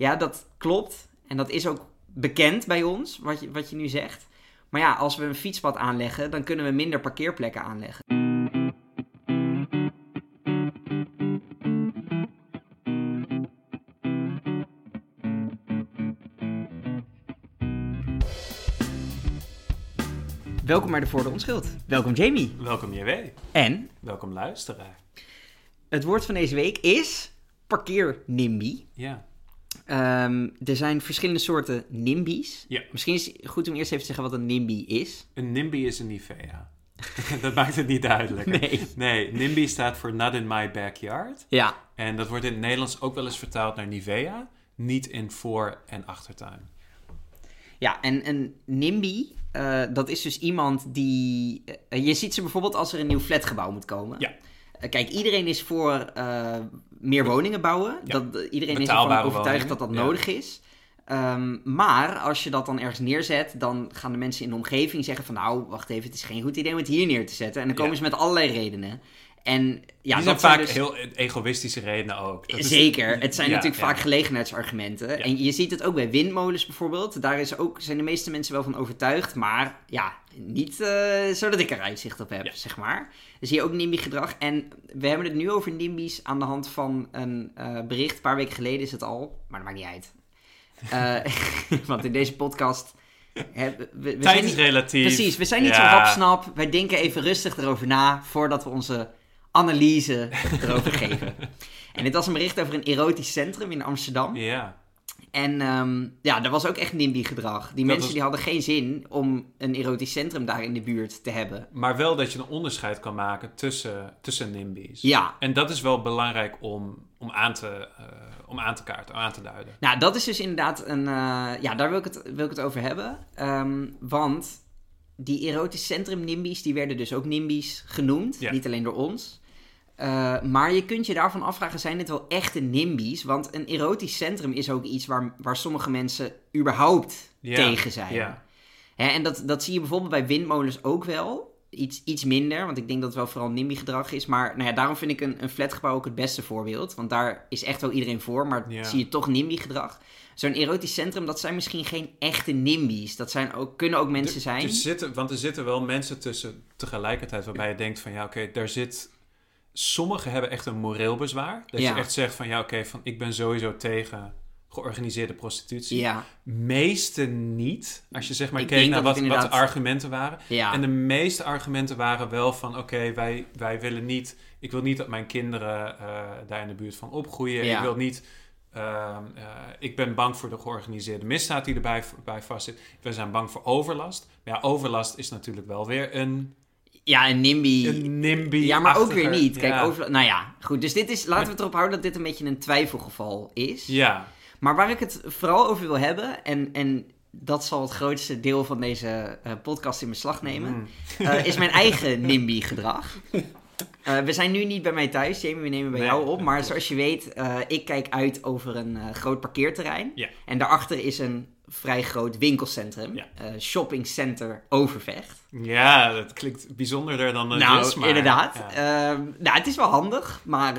Ja, dat klopt. En dat is ook bekend bij ons, wat je nu zegt. Maar ja, als we een fietspad aanleggen, dan kunnen we minder parkeerplekken aanleggen. Welkom bij de Voorde Ontschuld. Welkom Jamie. Welkom JW. En? Welkom luisteraar. Het woord van deze week is parkeer-NIMBY. Ja. Er zijn verschillende soorten NIMBY's. Ja. Misschien is het goed om eerst even te zeggen wat een NIMBY is. Een NIMBY is een Nivea. Dat maakt het niet duidelijk. Nee, NIMBY staat voor Not in My Backyard. Ja. En dat wordt in het Nederlands ook wel eens vertaald naar Nivea. Niet in voor- en achtertuin. Ja, en een NIMBY, dat is dus iemand die... je ziet ze bijvoorbeeld als er een nieuw flatgebouw moet komen. Ja. Kijk, iedereen is voor meer woningen bouwen. Ja. Iedereen is ervan overtuigd woningen. dat ja. nodig is. Maar als je dat dan ergens neerzet, dan gaan de mensen in de omgeving zeggen van... nou, wacht even, het is geen goed idee om het hier neer te zetten. En dan komen ze met allerlei redenen. En, ja, die zijn vaak dus... heel egoïstische redenen ook. Zeker. Het zijn natuurlijk vaak gelegenheidsargumenten. Ja. En je ziet het ook bij windmolens bijvoorbeeld. Daar zijn de meeste mensen wel van overtuigd. Maar ja, niet zodat ik er uitzicht op heb, zeg maar. Dan zie je ook NIMBY-gedrag. En we hebben het nu over NIMBY's aan de hand van een bericht. Een paar weken geleden is het al. Maar dat maakt niet uit. Want in deze podcast... We tijd is relatief. Precies, we zijn niet zo hapsnap. Wij denken even rustig erover na voordat we onze... analyse erover geven. En dit was een bericht over een erotisch centrum in Amsterdam. Ja. En er was ook echt NIMBY-gedrag. Die mensen hadden geen zin om een erotisch centrum daar in de buurt te hebben. Maar wel dat je een onderscheid kan maken tussen NIMBY's. Ja. En dat is wel belangrijk om aan te duiden. Nou, dat is dus inderdaad een... daar wil ik het over hebben. Want... die erotisch centrum NIMBY's, die werden dus ook NIMBY's genoemd. Ja. Niet alleen door ons. Maar je kunt je daarvan afvragen, zijn dit wel echte NIMBY's? Want een erotisch centrum is ook iets waar sommige mensen überhaupt tegen zijn. Ja. Hè, en dat zie je bijvoorbeeld bij windmolens ook wel. Iets minder, want ik denk dat het wel vooral NIMBY-gedrag is. Maar nou ja, daarom vind ik een flatgebouw ook het beste voorbeeld. Want daar is echt wel iedereen voor, maar zie je toch NIMBY-gedrag. Zo'n erotisch centrum, dat zijn misschien geen echte NIMBY's. Dat zijn ook, kunnen ook mensen zijn. Want er zitten wel mensen tussen tegelijkertijd waarbij je denkt van... daar zit... Sommigen hebben echt een moreel bezwaar. Dat je echt zegt van van ik ben sowieso tegen... georganiseerde prostitutie. Ja. Meeste niet. Als je zeg maar kijkt naar wat de argumenten waren. Ja. En de meeste argumenten waren wel van... wij willen niet... Ik wil niet dat mijn kinderen daar in de buurt van opgroeien. Ja. Ik wil niet... ik ben bang voor de georganiseerde misdaad die erbij vast zit. We zijn bang voor overlast. Maar ja, overlast is natuurlijk wel weer een... Ja, een NIMBY. Ja, maar ook weer niet. Kijk, goed. Dus dit is... Laten we het erop houden dat dit een beetje een twijfelgeval is. Ja. Maar waar ik het vooral over wil hebben... en dat zal het grootste deel van deze podcast in beslag nemen... is mijn eigen NIMBY-gedrag. We zijn nu niet bij mij thuis, Jamie, we nemen bij jou op. Maar zoals je weet, ik kijk uit over een groot parkeerterrein. Ja. En daarachter is een vrij groot winkelcentrum. Ja. Shopping Center Overvecht. Ja, dat klinkt bijzonderder dan het is. Maar, inderdaad. Ja. Het is wel handig. Maar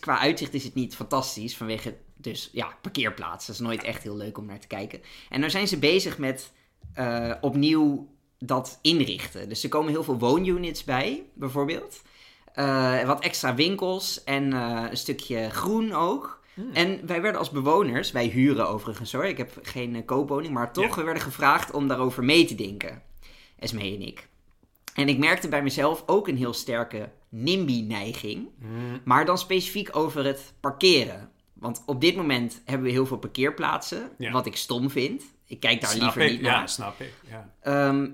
qua uitzicht is het niet fantastisch vanwege... Dus ja, parkeerplaats. Dat is nooit echt heel leuk om naar te kijken. En nou zijn ze bezig met opnieuw dat inrichten. Dus er komen heel veel woonunits bij, bijvoorbeeld. Wat extra winkels en een stukje groen ook. Hmm. En wij werden als bewoners, wij huren overigens hoor. Ik heb geen koopwoning, maar toch, we werden gevraagd om daarover mee te denken. Esmee en ik. En ik merkte bij mezelf ook een heel sterke NIMBY-neiging. Maar dan specifiek over het parkeren. Want op dit moment hebben we heel veel parkeerplaatsen, wat ik stom vind. Ik kijk daar liever niet naar. Ja, snap ik. Ja.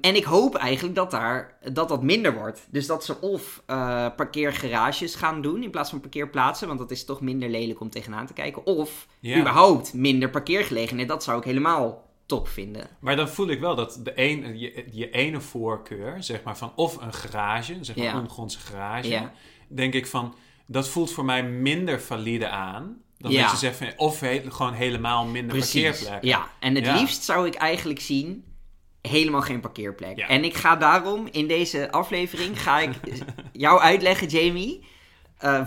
En ik hoop eigenlijk dat minder wordt. Dus dat ze of parkeergarages gaan doen in plaats van parkeerplaatsen, want dat is toch minder lelijk om tegenaan te kijken. Of überhaupt minder parkeergelegenheid. Dat zou ik helemaal top vinden. Maar dan voel ik wel dat je ene voorkeur, zeg maar, van of een garage, zeg maar een ondergrondse garage, denk ik van, dat voelt voor mij minder valide aan. Dan dat je zegt, of gewoon helemaal minder parkeerplekken. Ja, en het liefst zou ik eigenlijk zien, helemaal geen parkeerplek. Ja. En ik ga daarom, in deze aflevering, ga ik jou uitleggen, Jamie,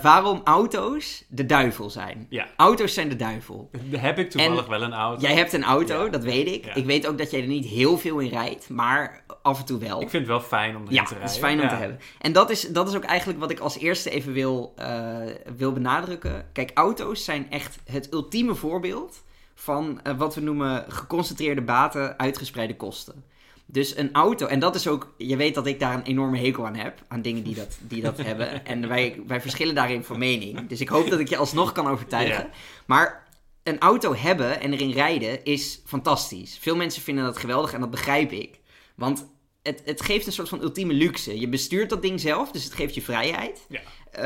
waarom auto's de duivel zijn. Ja. Auto's zijn de duivel. Heb ik toevallig wel een auto. Jij hebt een auto, ja. Dat weet ik. Ja. Ik weet ook dat jij er niet heel veel in rijdt, maar af en toe wel. Ik vind het wel fijn om erin te rijden. Ja, het is fijn om te hebben. En dat is ook eigenlijk wat ik als eerste even wil benadrukken. Kijk, auto's zijn echt het ultieme voorbeeld van wat we noemen geconcentreerde baten, uitgespreide kosten. Dus een auto, en dat is ook, je weet dat ik daar een enorme hekel aan heb, aan dingen die dat hebben. En wij verschillen daarin van mening. Dus ik hoop dat ik je alsnog kan overtuigen. Yeah. Maar een auto hebben en erin rijden is fantastisch. Veel mensen vinden dat geweldig en dat begrijp ik. Want het geeft een soort van ultieme luxe. Je bestuurt dat ding zelf, dus het geeft je vrijheid. Ja.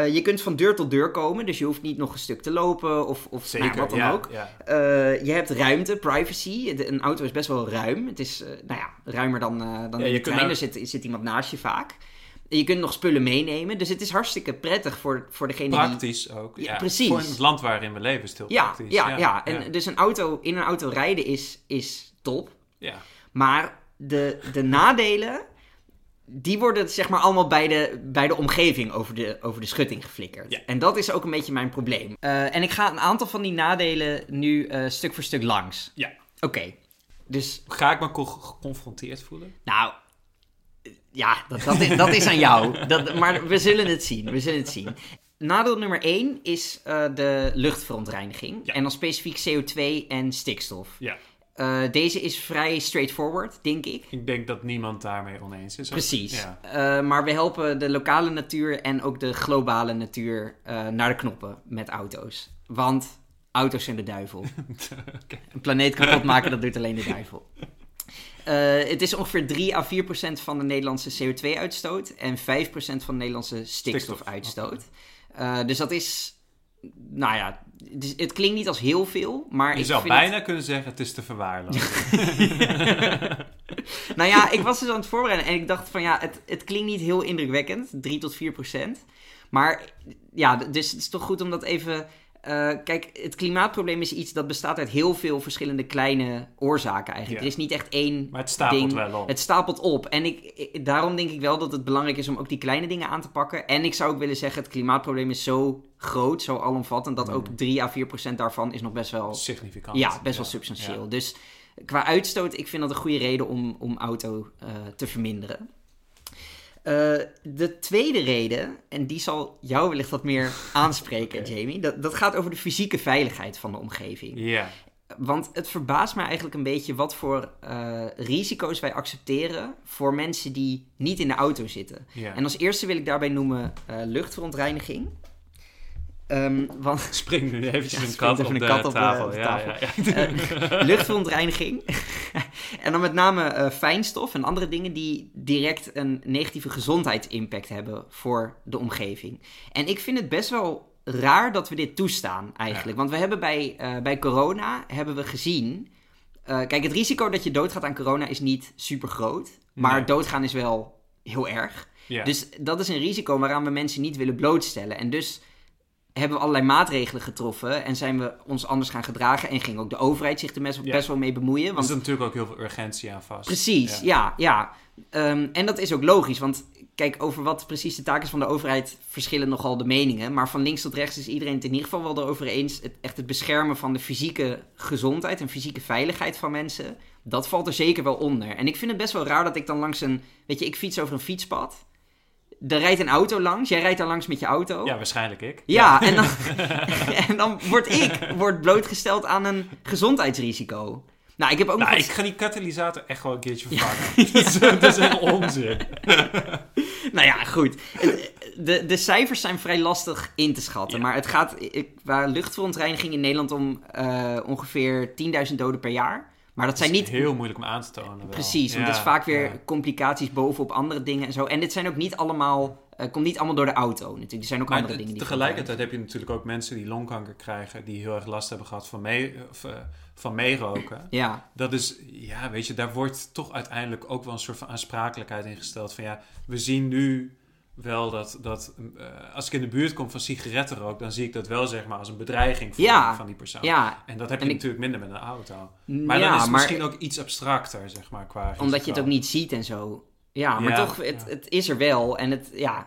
Je kunt van deur tot deur komen, dus je hoeft niet nog een stuk te lopen of zeker, wat dan ook. Ja. Je hebt ruimte, privacy. Een auto is best wel ruim. Het is ruimer dan in de trein. Daar zit iemand naast je vaak. Je kunt nog spullen meenemen. Dus het is hartstikke prettig voor degene praktisch die... ook. Ja, precies. Voor het land waarin we leven is heel praktisch. Ja. En dus in een auto rijden is top. Ja. Maar... De nadelen, die worden zeg maar allemaal bij de omgeving over de schutting geflikkerd. Ja. En dat is ook een beetje mijn probleem. En ik ga een aantal van die nadelen nu stuk voor stuk langs. Ja. Oké. Dus... Ga ik me geconfronteerd voelen? Nou, ja, dat is aan jou. Maar we zullen het zien. Nadeel nummer 1 is de luchtverontreiniging. Ja. En dan specifiek CO2 en stikstof. Ja. Deze is vrij straightforward, denk ik. Ik denk dat niemand daarmee oneens is. Precies. Ja. Maar we helpen de lokale natuur en ook de globale natuur naar de knoppen met auto's. Want auto's zijn de duivel. Okay. Een planeet kapot maken, dat doet alleen de duivel. Het is ongeveer 3-4% van de Nederlandse CO2-uitstoot en 5% van de Nederlandse stikstofuitstoot. Dus dat is... Nou ja, het klinkt niet als heel veel, maar je zou bijna kunnen zeggen, het is te verwaarlozen. Nou ja, ik was dus aan het voorbereiden en ik dacht van het klinkt niet heel indrukwekkend, 3-4%. Maar ja, dus het is toch goed om dat even... Kijk, het klimaatprobleem is iets dat bestaat uit heel veel verschillende kleine oorzaken eigenlijk. Ja. Er is niet echt één ding. Maar het stapelt wel op. Het stapelt op. En daarom denk ik wel dat het belangrijk is om ook die kleine dingen aan te pakken. En ik zou ook willen zeggen, het klimaatprobleem is zo groot, zo alomvattend, dat ook 3-4% daarvan is nog best wel... Significant. Ja, best wel substantieel. Ja. Dus qua uitstoot, ik vind dat een goede reden om auto te verminderen. De tweede reden, en die zal jou wellicht wat meer aanspreken, okay. Jamie, dat gaat over de fysieke veiligheid van de omgeving. Yeah. Want het verbaast mij eigenlijk een beetje wat voor risico's wij accepteren voor mensen die niet in de auto zitten. Yeah. En als eerste wil ik daarbij noemen luchtverontreiniging. Want... Spring nu eventjes een kat op de tafel. Luchtverontreiniging. En dan met name fijnstof en andere dingen die direct een negatieve gezondheidsimpact hebben voor de omgeving. En ik vind het best wel raar dat we dit toestaan eigenlijk. Ja. Want we hebben bij corona hebben we gezien... Kijk, het risico dat je doodgaat aan corona is niet super groot. Maar doodgaan is wel heel erg. Ja. Dus dat is een risico waaraan we mensen niet willen blootstellen. En dus... hebben we allerlei maatregelen getroffen en zijn we ons anders gaan gedragen en ging ook de overheid zich er best wel mee bemoeien. Want... Er zit natuurlijk ook heel veel urgentie aan vast. Precies, ja. En dat is ook logisch, want kijk, over wat precies de taak is van de overheid verschillen nogal de meningen, maar van links tot rechts is iedereen het in ieder geval wel erover eens, het beschermen van de fysieke gezondheid en fysieke veiligheid van mensen, dat valt er zeker wel onder. En ik vind het best wel raar dat ik dan langs ik fiets over een fietspad. Er rijdt een auto langs. Jij rijdt daar langs met je auto. Ja, waarschijnlijk ik. Ja. En dan word ik blootgesteld aan een gezondheidsrisico. Nou, ik heb ook nog... Ik ga die katalysator echt wel een keertje vervangen. Ja. Dat is echt onzin. Nou ja, goed. De cijfers zijn vrij lastig in te schatten. Ja. Maar het gaat qua luchtverontreiniging in Nederland om ongeveer 10.000 doden per jaar. Maar dat zijn niet... Het is heel moeilijk om aan te tonen. Wel. Precies, want het is vaak weer complicaties bovenop andere dingen en zo. En dit zijn ook niet allemaal... komt niet allemaal door de auto natuurlijk. Er zijn ook andere dingen die... Tegelijkertijd heb je natuurlijk ook mensen die longkanker krijgen... die heel erg last hebben gehad van meeroken. Ja. Dat is... Ja, weet je, daar wordt toch uiteindelijk ook wel een soort van aansprakelijkheid in gesteld. Van we zien nu... wel dat als ik in de buurt kom van sigarettenrook... dan zie ik dat wel zeg maar als een bedreiging van die persoon. Ja. En dat heb je natuurlijk minder met een auto. Maar dan is het misschien ook iets abstracter, zeg maar, qua risico. Omdat je het ook niet ziet en zo. Ja, maar toch, het is er wel. En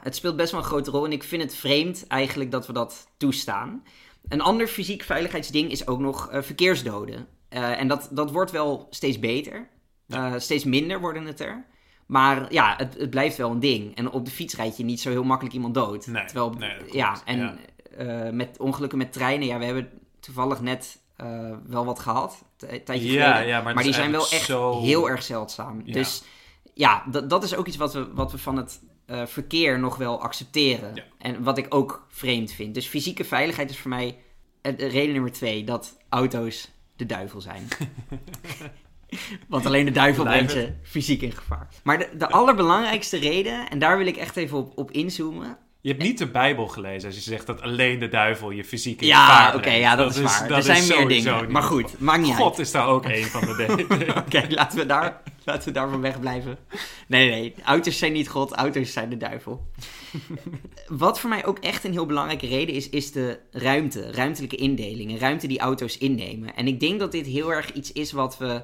het speelt best wel een grote rol. En ik vind het vreemd eigenlijk dat we dat toestaan. Een ander fysiek veiligheidsding is ook nog verkeersdoden. En dat wordt wel steeds beter. Steeds minder worden het er. Maar ja, het blijft wel een ding. En op de fiets rijd je niet zo heel makkelijk iemand dood. Nee, terwijl, met ongelukken met treinen, we hebben toevallig net wel wat gehad. Tijdje geleden. Ja, maar die zijn wel echt zo... heel erg zeldzaam. Ja. Dus... ja, dat is ook iets wat we van het verkeer nog wel accepteren. Ja. En wat ik ook vreemd vind. Dus fysieke veiligheid is voor mij reden nummer 2. Dat auto's de duivel zijn. Want alleen de duivel brengt je fysiek in gevaar. Maar de allerbelangrijkste reden, en daar wil ik echt even op inzoomen. Je hebt niet de Bijbel gelezen als je zegt dat alleen de duivel je fysiek in gevaar brengt. Ja, dat is waar. Er zijn meer dingen. Maar goed, maakt niet uit. God is daar ook één van de dingen. Oké, laten we daarvan wegblijven. Nee, auto's zijn niet God, auto's zijn de duivel. Wat voor mij ook echt een heel belangrijke reden is de ruimtelijke indeling. Een ruimte die auto's innemen. En ik denk dat dit heel erg iets is wat we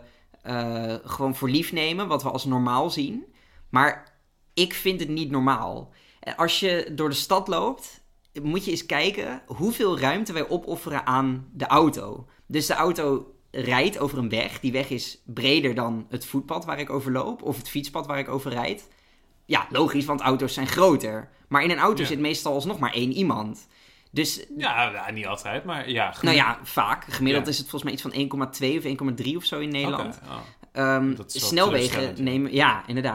gewoon voor lief nemen, wat we als normaal zien. Maar ik vind het niet normaal. Als je door de stad loopt, moet je eens kijken hoeveel ruimte wij opofferen aan de auto. Dus de auto rijdt over een weg. Die weg is breder dan het voetpad waar ik over loop of het fietspad waar ik over rijd. Ja, logisch, want auto's zijn groter. Maar in een auto zit meestal alsnog maar 1 iemand. Dus, ja, niet altijd, maar ja. Vaak. Gemiddeld is het volgens mij iets van 1,2 of 1,3 of zo in Nederland. Okay,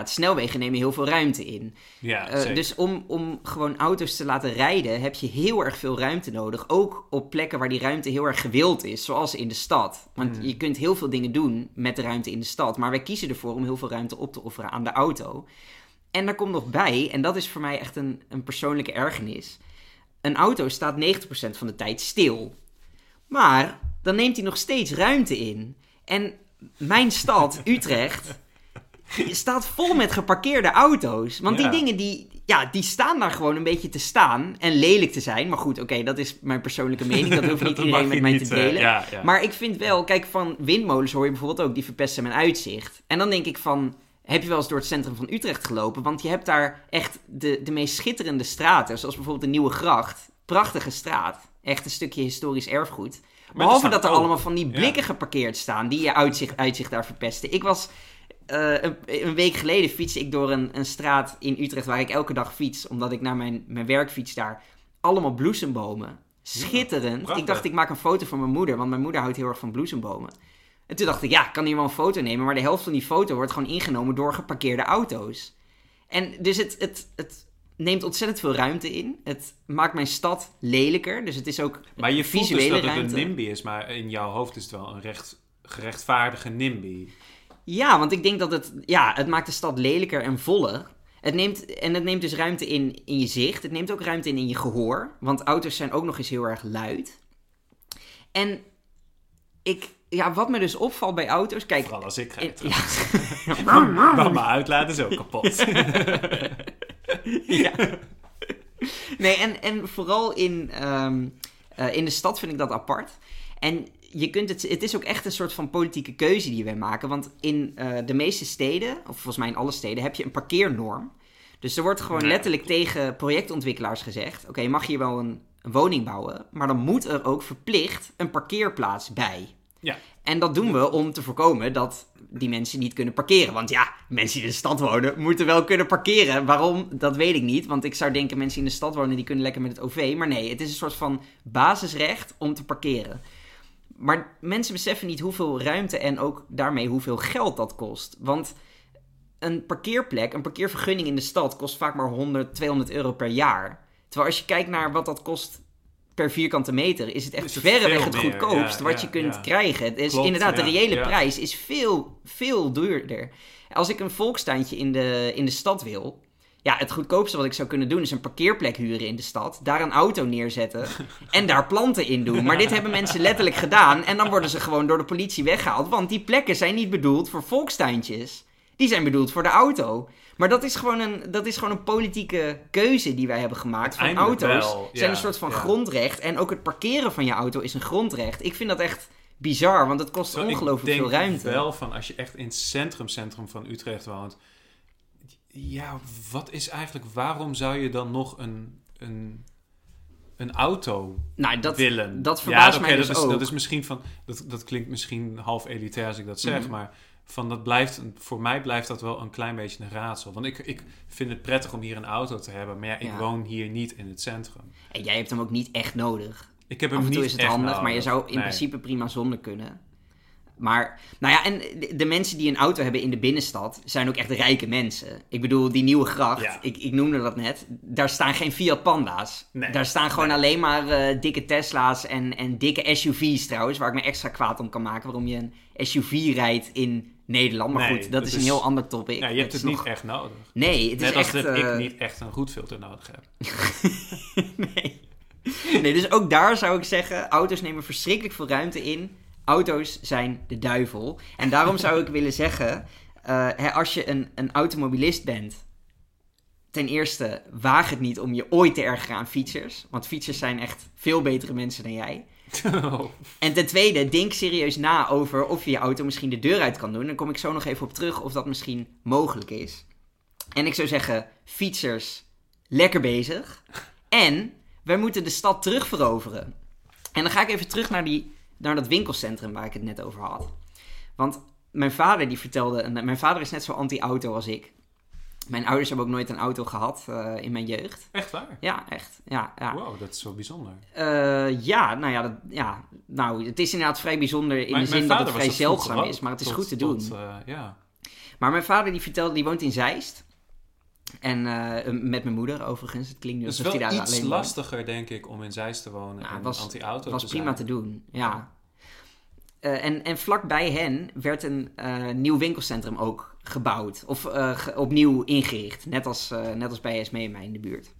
snelwegen nemen heel veel ruimte in. Ja, dus om gewoon auto's te laten rijden heb je heel erg veel ruimte nodig. Ook op plekken waar die ruimte heel erg gewild is, zoals in de stad. Want je kunt heel veel dingen doen met de ruimte in de stad. Maar wij kiezen ervoor om heel veel ruimte op te offeren aan de auto. En daar komt nog bij, en dat is voor mij echt een persoonlijke ergernis. Een auto staat 90% van de tijd stil. Maar dan neemt hij nog steeds ruimte in. En mijn stad, Utrecht, staat vol met geparkeerde auto's. Want die dingen die staan daar gewoon een beetje te staan en lelijk te zijn. Maar goed, oké, dat is mijn persoonlijke mening. Dat hoeft niet iedereen met mij te delen. Maar ik vind wel, kijk, van windmolens hoor je bijvoorbeeld ook, die verpesten mijn uitzicht. En dan denk ik van... heb je wel eens door het centrum van Utrecht gelopen? Want je hebt daar echt de meest schitterende straten. Zoals bijvoorbeeld de Nieuwe Gracht. Prachtige straat. Echt een stukje historisch erfgoed. Behalve dat er allemaal van die blikken geparkeerd staan. Die je uitzicht daar verpesten. Ik was... een week geleden fietste ik door een straat in Utrecht waar ik elke dag fiets. Omdat ik naar mijn werk fiets daar. Allemaal bloesembomen. Schitterend. Ja, ik dacht, ik maak een foto van mijn moeder. Want mijn moeder houdt heel erg van bloesembomen. En toen dacht ik, ik kan hier wel een foto nemen. Maar de helft van die foto wordt gewoon ingenomen door geparkeerde auto's. En dus het neemt ontzettend veel ruimte in. Het maakt mijn stad lelijker. Dus het is ook visuele ruimte. Maar je voelt dus dat het een NIMBY is. Maar in jouw hoofd is het wel een gerechtvaardige NIMBY. Ja, want ik denk dat het maakt de stad lelijker en voller. Het neemt dus ruimte in je zicht. Het neemt ook ruimte in je gehoor. Want auto's zijn ook nog eens heel erg luid. En wat me dus opvalt bij auto's... Kijk, vooral als ik rijd. Mijn uitlaat is ook kapot. Nee, en vooral in de stad vind ik dat apart. En je kunt het is ook echt een soort van politieke keuze die wij maken. Want in de meeste steden, of volgens mij in alle steden, heb je een parkeernorm. Dus er wordt gewoon letterlijk tegen projectontwikkelaars gezegd... oké, mag je hier wel een woning bouwen... maar dan moet er ook verplicht een parkeerplaats bij... Ja. En dat doen we om te voorkomen dat die mensen niet kunnen parkeren. Want mensen die in de stad wonen moeten wel kunnen parkeren. Waarom? Dat weet ik niet. Want ik zou denken, mensen die in de stad wonen, die kunnen lekker met het OV. Maar nee, het is een soort van basisrecht om te parkeren. Maar mensen beseffen niet hoeveel ruimte en ook daarmee hoeveel geld dat kost. Want een parkeerplek, een parkeervergunning in de stad kost vaak maar 100, 200 euro per jaar. Terwijl als je kijkt naar wat dat kost... per vierkante meter is het echt verreweg het goedkoopst wat je kunt krijgen. Het is inderdaad, de reële prijs is veel, veel duurder. Als ik een volkstuintje in de stad wil... het goedkoopste wat ik zou kunnen doen is een parkeerplek huren in de stad... daar een auto neerzetten en daar planten in doen. Maar dit hebben mensen letterlijk gedaan... en dan worden ze gewoon door de politie weggehaald... want die plekken zijn niet bedoeld voor volkstuintjes. Die zijn bedoeld voor de auto. Maar dat is gewoon een politieke keuze die wij hebben gemaakt van auto's. Zijn een soort van grondrecht. En ook het parkeren van je auto is een grondrecht. Ik vind dat echt bizar, want het kost ongelooflijk veel ruimte. Ik denk wel van, als je echt in het centrum van Utrecht woont... ja, wat is eigenlijk... Waarom zou je dan nog een auto willen? Dat verbaast mij dus ook. Dat is misschien van... Dat klinkt misschien half elitair als ik dat zeg, maar... Van dat blijft, voor mij blijft dat wel een klein beetje een raadsel. Want ik vind het prettig om hier een auto te hebben. Maar ja, ik woon hier niet in het centrum. En jij hebt hem ook niet echt nodig. Ik heb hem niet echt nodig. Af en toe is het handig, maar je zou in principe prima zonder kunnen. Maar, nou ja, en de mensen die een auto hebben in de binnenstad... zijn ook echt rijke mensen. Ik bedoel, die Nieuwe Gracht, ik noemde dat net... daar staan geen Fiat Panda's. Nee, daar staan gewoon alleen maar dikke Tesla's en dikke SUV's trouwens... waar ik me extra kwaad om kan maken... waarom je een SUV rijdt in Nederland. Maar goed, dat is een heel ander topic. Ja, je hebt het niet echt nodig. Nee, het is echt... Net als dat ik niet echt een roetfilter nodig heb. Nee, dus ook daar zou ik zeggen... auto's nemen verschrikkelijk veel ruimte in... Auto's zijn de duivel. En daarom zou ik willen zeggen... als je een automobilist bent... ten eerste, waag het niet om je ooit te ergeren aan fietsers. Want fietsers zijn echt veel betere mensen dan jij. Oh. En ten tweede, denk serieus na over... of je je auto misschien de deur uit kan doen. Dan kom ik zo nog even op terug of dat misschien mogelijk is. En ik zou zeggen, fietsers, lekker bezig. En wij moeten de stad terugveroveren. En dan ga ik even terug naar die... naar dat winkelcentrum waar ik het net over had. Want mijn vader die vertelde... Mijn vader is net zo anti-auto als ik. Mijn ouders hebben ook nooit een auto gehad in mijn jeugd. Echt waar? Ja, echt. Ja. Wow, dat is wel bijzonder. Nou, het is inderdaad vrij bijzonder... in de zin dat het vrij zeldzaam is. Maar het is goed te doen. Maar mijn vader die vertelde... die woont in Zeist... En met mijn moeder overigens. Het klinkt nu alsof hij daar alleen woont. Het is wel iets lastiger, denk ik, om in Zeist te wonen en anti-auto te zijn. Was prima te doen, ja. En vlakbij hen werd een nieuw winkelcentrum ook gebouwd. Of opnieuw ingericht. Net als bij SME en mij in de buurt.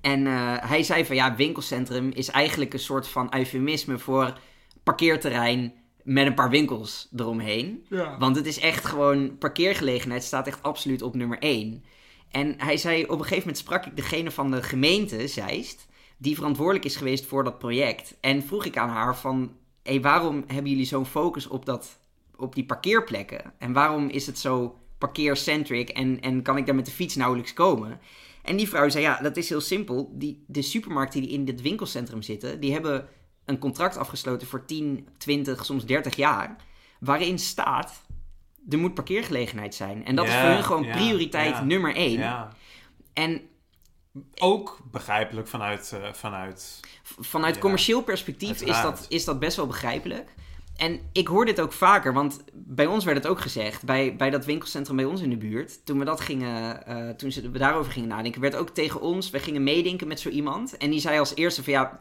En hij zei van ja, winkelcentrum is eigenlijk een soort van eufemisme voor parkeerterrein... met een paar winkels eromheen. Ja. Want het is echt gewoon... parkeergelegenheid staat echt absoluut op nummer 1. En hij zei... op een gegeven moment sprak ik degene van de gemeente Zeist... die verantwoordelijk is geweest voor dat project. En vroeg ik aan haar van... hey, waarom hebben jullie zo'n focus op die parkeerplekken? En waarom is het zo parkeercentric... en kan ik daar met de fiets nauwelijks komen? En die vrouw zei... ja, dat is heel simpel. De supermarkten die in dit winkelcentrum zitten... die hebben... een contract afgesloten voor 10, 20, soms 30 jaar... waarin staat... er moet parkeergelegenheid zijn. En dat is voor hun gewoon prioriteit nummer 1. Ja. En... ook begrijpelijk vanuit commercieel perspectief... Is dat best wel begrijpelijk. En ik hoor dit ook vaker... want bij ons werd het ook gezegd... bij dat winkelcentrum bij ons in de buurt... toen we daarover gingen nadenken... werd ook tegen ons... we gingen meedenken met zo iemand... en die zei als eerste van ja...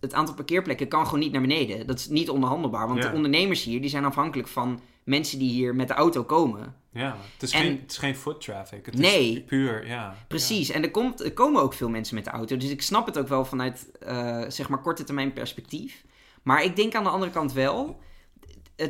het aantal parkeerplekken kan gewoon niet naar beneden... dat is niet onderhandelbaar... want de ondernemers hier... die zijn afhankelijk van mensen die hier met de auto komen... Ja, het is geen foot traffic. Het is puur, ja. Precies, ja. En er komen ook veel mensen met de auto... dus ik snap het ook wel vanuit... zeg maar korte termijn perspectief... maar ik denk aan de andere kant wel...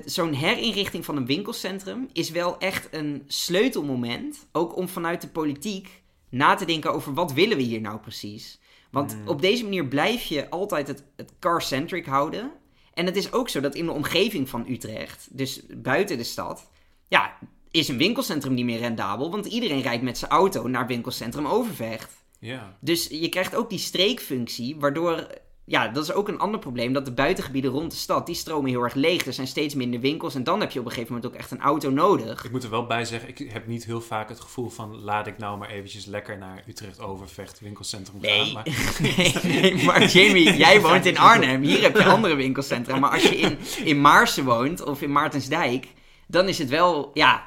Zo'n herinrichting van een winkelcentrum is wel echt een sleutelmoment. Ook om vanuit de politiek na te denken over wat willen we hier nou precies. Want op deze manier blijf je altijd het car-centric houden. En het is ook zo dat in de omgeving van Utrecht, dus buiten de stad... ja, is een winkelcentrum niet meer rendabel. Want iedereen rijdt met zijn auto naar winkelcentrum Overvecht. Yeah. Dus je krijgt ook die streekfunctie, waardoor... ja, dat is ook een ander probleem, dat de buitengebieden rond de stad, die stromen heel erg leeg. Er zijn steeds minder winkels en dan heb je op een gegeven moment ook echt een auto nodig. Ik moet er wel bij zeggen, ik heb niet heel vaak het gevoel van, laat ik nou maar eventjes lekker naar Utrecht Overvecht winkelcentrum gaan. Maar... nee, maar Jamie, jij woont in Arnhem, hier heb je andere winkelcentra. Maar als je in Maarsen woont of in Maartensdijk, dan is het wel, ja,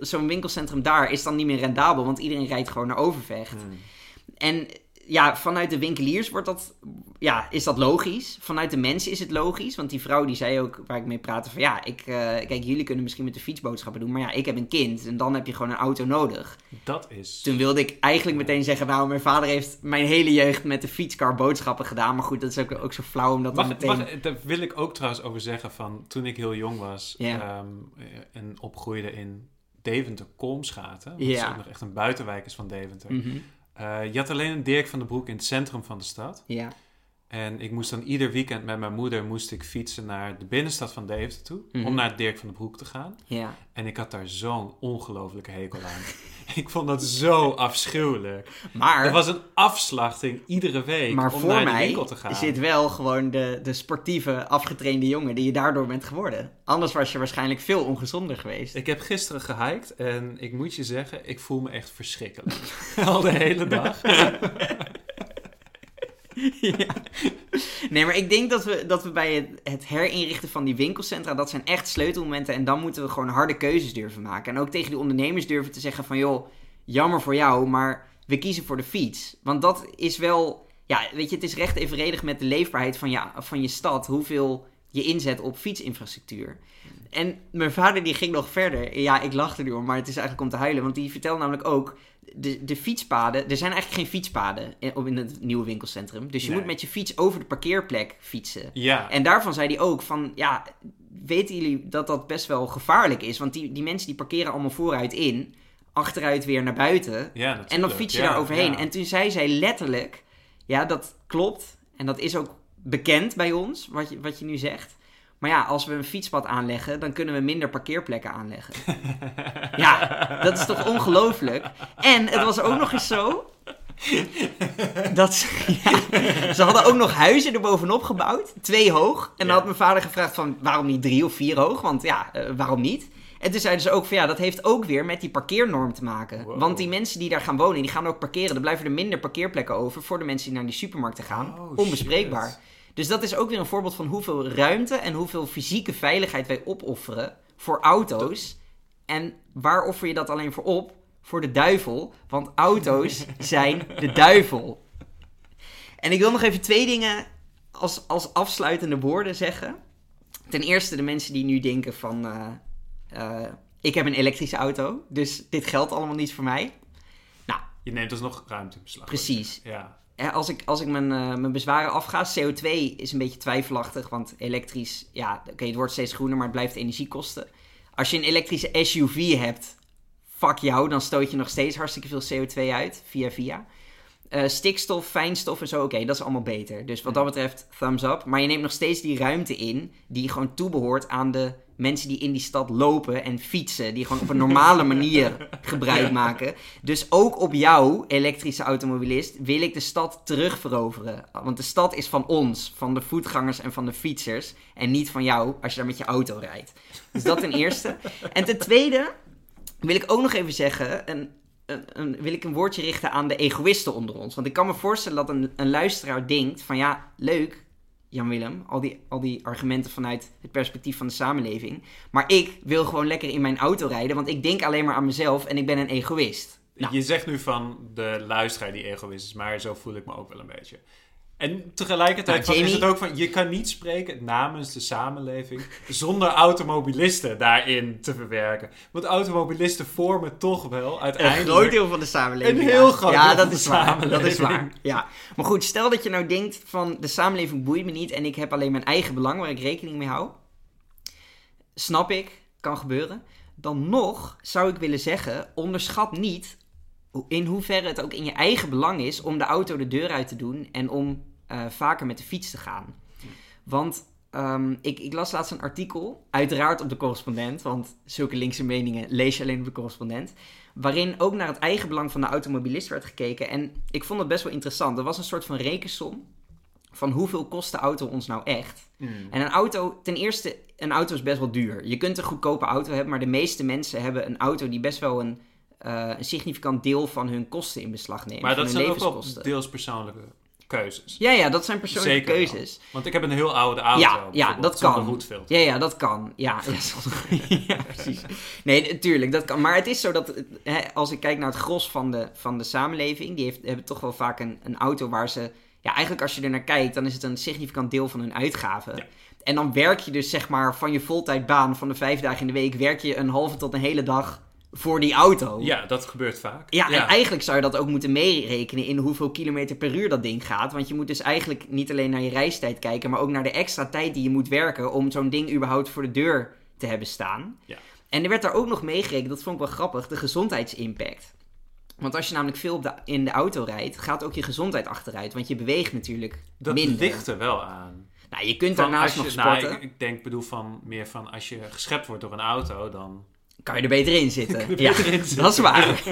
zo'n winkelcentrum daar is dan niet meer rendabel, want iedereen rijdt gewoon naar Overvecht. En... ja, vanuit de winkeliers wordt dat... ja, is dat logisch. Vanuit de mensen is het logisch. Want die vrouw die zei ook, waar ik mee praatte... van ja, kijk, jullie kunnen misschien met de fiets boodschappen doen... maar ja, ik heb een kind en dan heb je gewoon een auto nodig. Dat is... toen wilde ik eigenlijk meteen zeggen... nou, mijn vader heeft mijn hele jeugd met de fietskar boodschappen gedaan... maar goed, dat is ook zo flauw om dat dan meteen... daar wil ik ook trouwens over zeggen van... toen ik heel jong was en opgroeide in Deventer-Kolmschaten... wat ook nog echt een buitenwijk is van Deventer... Je had alleen een Dirk van den Broek in het centrum van de stad. Ja. En ik moest dan ieder weekend met mijn moeder fietsen naar de binnenstad van Deventer toe. Mm-hmm. Om naar Dirk van den Broek te gaan. Ja. En ik had daar zo'n ongelofelijke hekel aan. Ik vond dat zo afschuwelijk. Maar er was een afslachting iedere week om naar de winkel te gaan. Maar voor mij is dit wel gewoon de sportieve, afgetrainde jongen die je daardoor bent geworden. Anders was je waarschijnlijk veel ongezonder geweest. Ik heb gisteren gehiked en ik moet je zeggen, ik voel me echt verschrikkelijk. Al de hele dag. Ja. Nee, maar ik denk dat we bij het herinrichten van die winkelcentra, dat zijn echt sleutelmomenten. En dan moeten we gewoon harde keuzes durven maken. En ook tegen die ondernemers durven te zeggen van, joh, jammer voor jou, maar we kiezen voor de fiets. Want dat is wel, ja, weet je, het is recht evenredig met de leefbaarheid van je stad. Hoeveel je inzet op fietsinfrastructuur. En mijn vader die ging nog verder. Ja, ik lachte nu om, maar het is eigenlijk om te huilen. Want die vertelde namelijk ook, de fietspaden, er zijn eigenlijk geen fietspaden in het nieuwe winkelcentrum. Dus je moet met je fiets over de parkeerplek fietsen. Ja. En daarvan zei hij ook van, ja, weten jullie dat best wel gevaarlijk is? Want die mensen die parkeren allemaal vooruit in, achteruit weer naar buiten. Ja, en dan fiets je daar overheen. Ja. En toen zei zij letterlijk, ja, dat klopt. En dat is ook bekend bij ons, wat je nu zegt. Maar ja, als we een fietspad aanleggen, dan kunnen we minder parkeerplekken aanleggen. Ja, dat is toch ongelooflijk? En het was ook nog eens zo dat ze hadden ook nog huizen erbovenop gebouwd. 2 hoog. En dan had mijn vader gevraagd van, waarom niet 3 of 4 hoog? Want ja, waarom niet? En toen zeiden ze ook van, ja, dat heeft ook weer met die parkeernorm te maken. Wow. Want die mensen die daar gaan wonen, die gaan ook parkeren. Dan blijven er minder parkeerplekken over voor de mensen die naar die supermarkten gaan. Oh, onbespreekbaar. Shit. Dus dat is ook weer een voorbeeld van hoeveel ruimte en hoeveel fysieke veiligheid wij opofferen voor auto's. En waar offer je dat alleen voor op? Voor de duivel. Want auto's zijn de duivel. En ik wil nog even 2 dingen als afsluitende woorden zeggen. Ten eerste de mensen die nu denken van, ik heb een elektrische auto, dus dit geldt allemaal niet voor mij. Nou, je neemt dus nog ruimte in beslag. Precies. Ja. Als ik mijn bezwaren afga, CO2 is een beetje twijfelachtig, want elektrisch, ja, oké, het wordt steeds groener, maar het blijft energie kosten. Als je een elektrische SUV hebt, fuck jou, dan stoot je nog steeds hartstikke veel CO2 uit, via. Stikstof, fijnstof en zo, oké, dat is allemaal beter. Dus wat dat betreft, thumbs up. Maar je neemt nog steeds die ruimte in, die gewoon toebehoort aan de mensen die in die stad lopen en fietsen, die gewoon op een normale manier gebruik maken. Dus ook op jou, elektrische automobilist, wil ik de stad terugveroveren. Want de stad is van ons, van de voetgangers en van de fietsers, en niet van jou als je daar met je auto rijdt. Dus dat ten eerste. En ten tweede wil ik ook nog even zeggen, wil ik een woordje richten aan de egoïsten onder ons. Want ik kan me voorstellen dat een luisteraar denkt van, ja, leuk, Jan-Willem, al die argumenten vanuit het perspectief van de samenleving. Maar ik wil gewoon lekker in mijn auto rijden, want ik denk alleen maar aan mezelf en ik ben een egoïst. Nou. Je zegt nu van de luisteraar die egoïst is, maar zo voel ik me ook wel een beetje. En tegelijkertijd is het ook van, je kan niet spreken namens de samenleving zonder automobilisten daarin te verwerken. Want automobilisten vormen toch wel uiteindelijk een groot deel van de samenleving. Een heel groot deel van de samenleving. Ja, dat is waar. Ja. Maar goed, stel dat je nou denkt van, de samenleving boeit me niet en ik heb alleen mijn eigen belang waar ik rekening mee hou. Snap ik, kan gebeuren. Dan nog zou ik willen zeggen, onderschat niet in hoeverre het ook in je eigen belang is om de auto de deur uit te doen en om vaker met de fiets te gaan. Want ik las laatst een artikel, uiteraard op de Correspondent, want zulke linkse meningen lees je alleen op de Correspondent, waarin ook naar het eigen belang van de automobilist werd gekeken. En ik vond het best wel interessant. Er was een soort van rekensom van hoeveel kost de auto ons nou echt. Mm. En een auto, ten eerste, een auto is best wel duur. Je kunt een goedkope auto hebben, maar de meeste mensen hebben een auto die best wel een significant deel van hun kosten in beslag nemen. Maar dat zijn ook wel deels persoonlijke keuzes. Ja, dat zijn persoonlijke Zeker keuzes. Wel. Want ik heb een heel oude auto. Ja, dat kan. Zonder roetfilter. Ja, dat kan. Ja, precies. Nee, natuurlijk, dat kan. Maar het is zo dat, als ik kijk naar het gros van de samenleving, die hebben toch wel vaak een auto waar ze, ja, eigenlijk als je er naar kijkt, dan is het een significant deel van hun uitgaven. Ja. En dan werk je dus, zeg maar, van je voltijdbaan van de 5 dagen in de week, werk je een halve tot een hele dag voor die auto. Ja, dat gebeurt vaak. Ja, en eigenlijk zou je dat ook moeten meerekenen in hoeveel kilometer per uur dat ding gaat. Want je moet dus eigenlijk niet alleen naar je reistijd kijken, maar ook naar de extra tijd die je moet werken om zo'n ding überhaupt voor de deur te hebben staan. Ja. En er werd daar ook nog meegerekend, dat vond ik wel grappig, de gezondheidsimpact. Want als je namelijk veel in de auto rijdt, gaat ook je gezondheid achteruit. Want je beweegt natuurlijk minder. Dat ligt er wel aan. Nou, je kunt daarnaast nog sporten. Nou, ik bedoel meer van als je geschept wordt door een auto, dan kan je er beter in zitten. Dat is waar.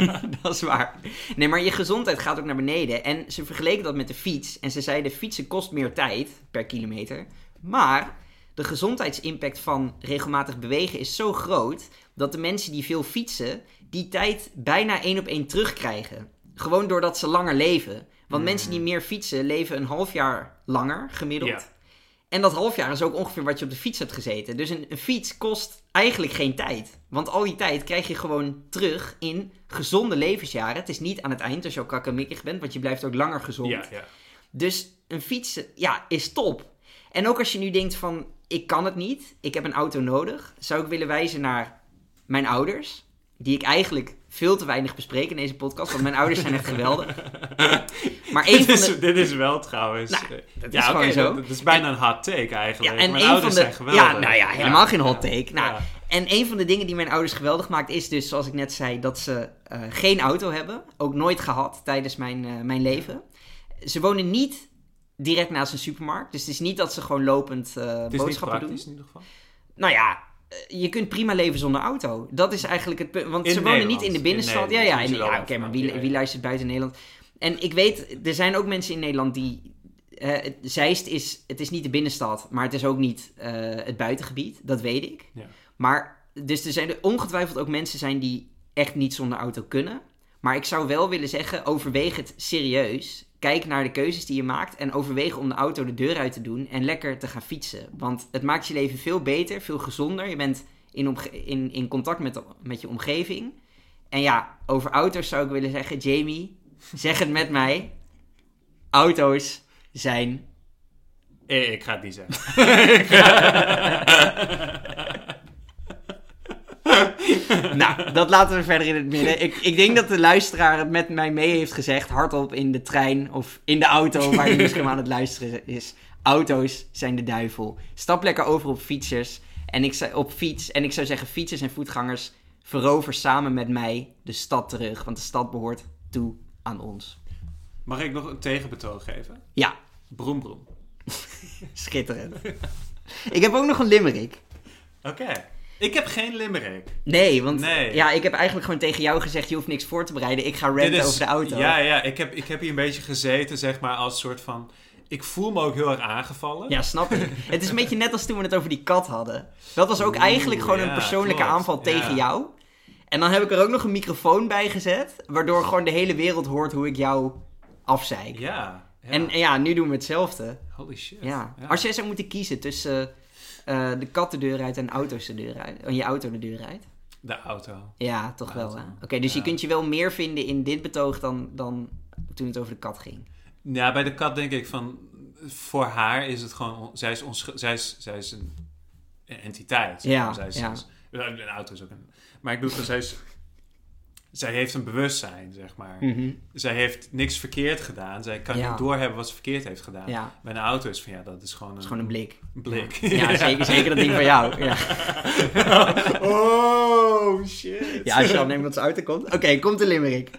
Dat is waar. Nee, maar je gezondheid gaat ook naar beneden. En ze vergeleken dat met de fiets. En ze zeiden, fietsen kost meer tijd per kilometer. Maar de gezondheidsimpact van regelmatig bewegen is zo groot dat de mensen die veel fietsen die tijd bijna 1 op 1 terugkrijgen. Gewoon doordat ze langer leven. Want mensen die meer fietsen leven een half jaar langer gemiddeld. Ja. En dat half jaar is ook ongeveer wat je op de fiets hebt gezeten. Dus een fiets kost eigenlijk geen tijd. Want al die tijd krijg je gewoon terug in gezonde levensjaren. Het is niet aan het eind als je al kakkemikkig bent, want je blijft ook langer gezond. Ja, ja. Dus een fiets is top. En ook als je nu denkt van, ik kan het niet, ik heb een auto nodig, zou ik willen wijzen naar mijn ouders, die ik eigenlijk veel te weinig bespreek in deze podcast, want mijn ouders zijn echt geweldig. Maar dit is wel trouwens. Nou, dat is gewoon zo. Dat is bijna een hot take eigenlijk. Ja, mijn ouders zijn geweldig. Ja, nou ja, helemaal geen hot take. Nou, ja. En een van de dingen die mijn ouders geweldig maakt is dus, zoals ik net zei, dat ze geen auto hebben. Ook nooit gehad tijdens mijn leven. Ze wonen niet direct naast een supermarkt. Dus het is niet dat ze gewoon lopend boodschappen doen. Het is niet praktisch in ieder geval. Nou ja, je kunt prima leven zonder auto. Dat is eigenlijk het punt. Want in ze wonen Nederland, niet in de binnenstad. Oké, maar wie luistert buiten Nederland? En ik weet, er zijn ook mensen in Nederland die... Zeist is... Het is niet de binnenstad, maar het is ook niet het buitengebied. Dat weet ik. Ja. Maar dus er zijn er ongetwijfeld ook mensen zijn die echt niet zonder auto kunnen. Maar ik zou wel willen zeggen, overweeg het serieus. Kijk naar de keuzes die je maakt en overweeg om de auto de deur uit te doen en lekker te gaan fietsen. Want het maakt je leven veel beter, veel gezonder. Je bent in contact met je omgeving. En ja, over auto's zou ik willen zeggen, Jamie, zeg het met mij. Auto's zijn... Ik ga het niet zeggen. Nou, dat laten we verder in het midden. Ik denk dat de luisteraar het met mij mee heeft gezegd, hardop in de trein of in de auto waar je misschien aan het luisteren is. Auto's zijn de duivel. Stap lekker over op fietsers. En ik zou zeggen, fietsers en voetgangers, verover samen met mij de stad terug. Want de stad behoort toe aan ons. Mag ik nog een tegenbetoog geven? Ja. Broem, broem. Schitterend. Ik heb ook nog een limerick. Oké. Ik heb geen limerick. Nee, want ja, ik heb eigenlijk gewoon tegen jou gezegd, je hoeft niks voor te bereiden. Ik ga ranten over de auto. Ja, ik heb hier een beetje gezeten, zeg maar, als soort van... Ik voel me ook heel erg aangevallen. Ja, snap ik. Het is een beetje net als toen we het over die kat hadden. Dat was ook eigenlijk gewoon een persoonlijke aanval tegen jou. En dan heb ik er ook nog een microfoon bij gezet, waardoor gewoon de hele wereld hoort hoe ik jou afzeik. Ja. En ja, nu doen we hetzelfde. Holy shit. Ja. Als jij zou moeten kiezen tussen... de kat de deur uit en auto's de deur uit. En je auto de deur uit. De auto. Ja, toch de wel. Oké, dus je kunt je wel meer vinden in dit betoog dan toen het over de kat ging. Ja, bij de kat denk ik van... Voor haar is het gewoon... Zij is een entiteit. Een auto is ook een... Maar ik bedoel, zij heeft een bewustzijn, zeg maar. Mm-hmm. Zij heeft niks verkeerd gedaan. Zij kan niet doorhebben wat ze verkeerd heeft gedaan. Ja. Bij een auto is van, dat is gewoon een... Het is gewoon een blik. Ja, ja. Zeker dat ding van jou. Ja. Oh, shit. Ja, als je al neemt dat ze auto komt. Oké, komt de limerick.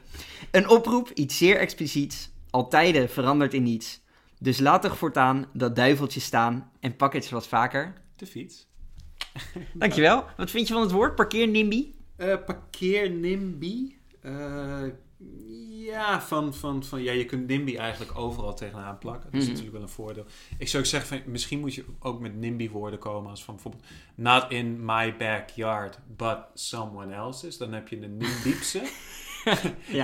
Een oproep, iets zeer expliciets. Al tijden verandert in niets. Dus laat toch voortaan dat duiveltje staan en pak het wat vaker. De fiets. Dankjewel. Wat vind je van het woord parkeer NIMBY? Parkeer NIMBY. Je kunt NIMBY eigenlijk overal tegenaan plakken. Dat is natuurlijk wel een voordeel. Ik zou ook zeggen, van, misschien moet je ook met NIMBY woorden komen. Als van bijvoorbeeld, not in my backyard, but someone else's. Dan heb je de NIMBYpse.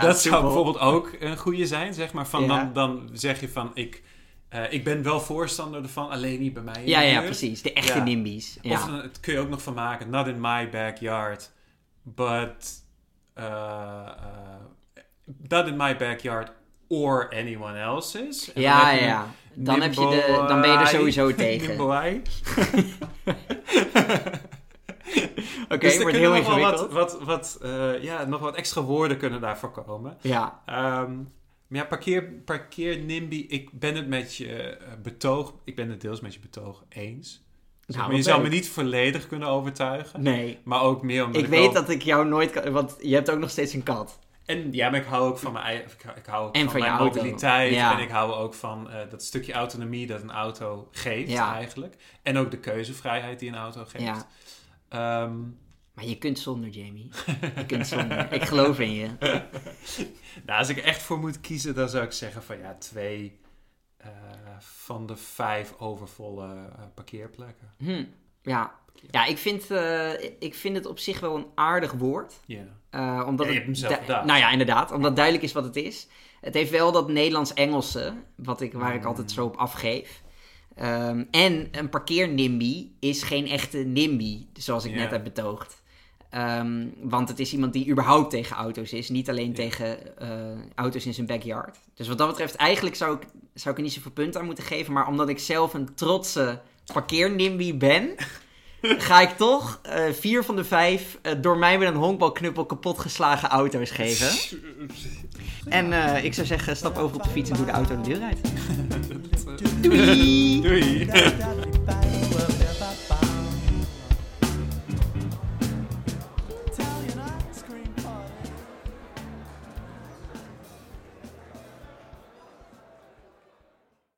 Dat zou bijvoorbeeld ook een goede zijn, zeg maar. Dan zeg je van, ik ben wel voorstander ervan, alleen niet bij mij. Ja, precies. De echte NIMBY's. Ja. Of dan kun je ook nog van maken, not in my backyard... But not in my backyard or anyone else's. En dan ben je er sowieso tegen. Oké, wordt heel ingewikkeld. Nog wat extra woorden kunnen daarvoor komen. Ja. Maar ja, parkeer NIMBY. Ik ben het met je betoog. Ik ben het deels met je betoog eens. Maar je zou me niet volledig kunnen overtuigen. Nee. Maar ook meer omdat ik weet dat ik jou nooit kan... Want je hebt ook nog steeds een kat. En ja, maar ik hou ook van mijn, ik hou van mijn mobiliteit. Ja. En ik hou ook van dat stukje autonomie dat een auto geeft eigenlijk. En ook de keuzevrijheid die een auto geeft. Ja. Maar je kunt zonder, Jamie. Je kunt zonder. Ik geloof in je. Nou, als ik er echt voor moet kiezen, dan zou ik zeggen van ja, 2 van de 5 overvolle parkeerplekken. Ja. Ja, ik vind het op zich wel een aardig woord. Yeah. Omdat je hebt hem zelf gedaan. Nou ja, inderdaad. Omdat duidelijk is wat het is. Het heeft wel dat Nederlands-Engelse, waar ik altijd zo op afgeef. En een parkeer-NIMBY is geen echte NIMBY, zoals ik net heb betoogd. Want het is iemand die überhaupt tegen auto's is. Niet alleen tegen auto's in zijn backyard. Dus wat dat betreft, eigenlijk zou ik er niet zoveel punten aan moeten geven. Maar omdat ik zelf een trotse parkeer-NIMBY ben... ga ik toch 4 van de 5 door mij met een honkbalknuppel kapotgeslagen auto's geven. En ik zou zeggen, stap over op de fiets en doe de auto de deur uit. Doei! Doei!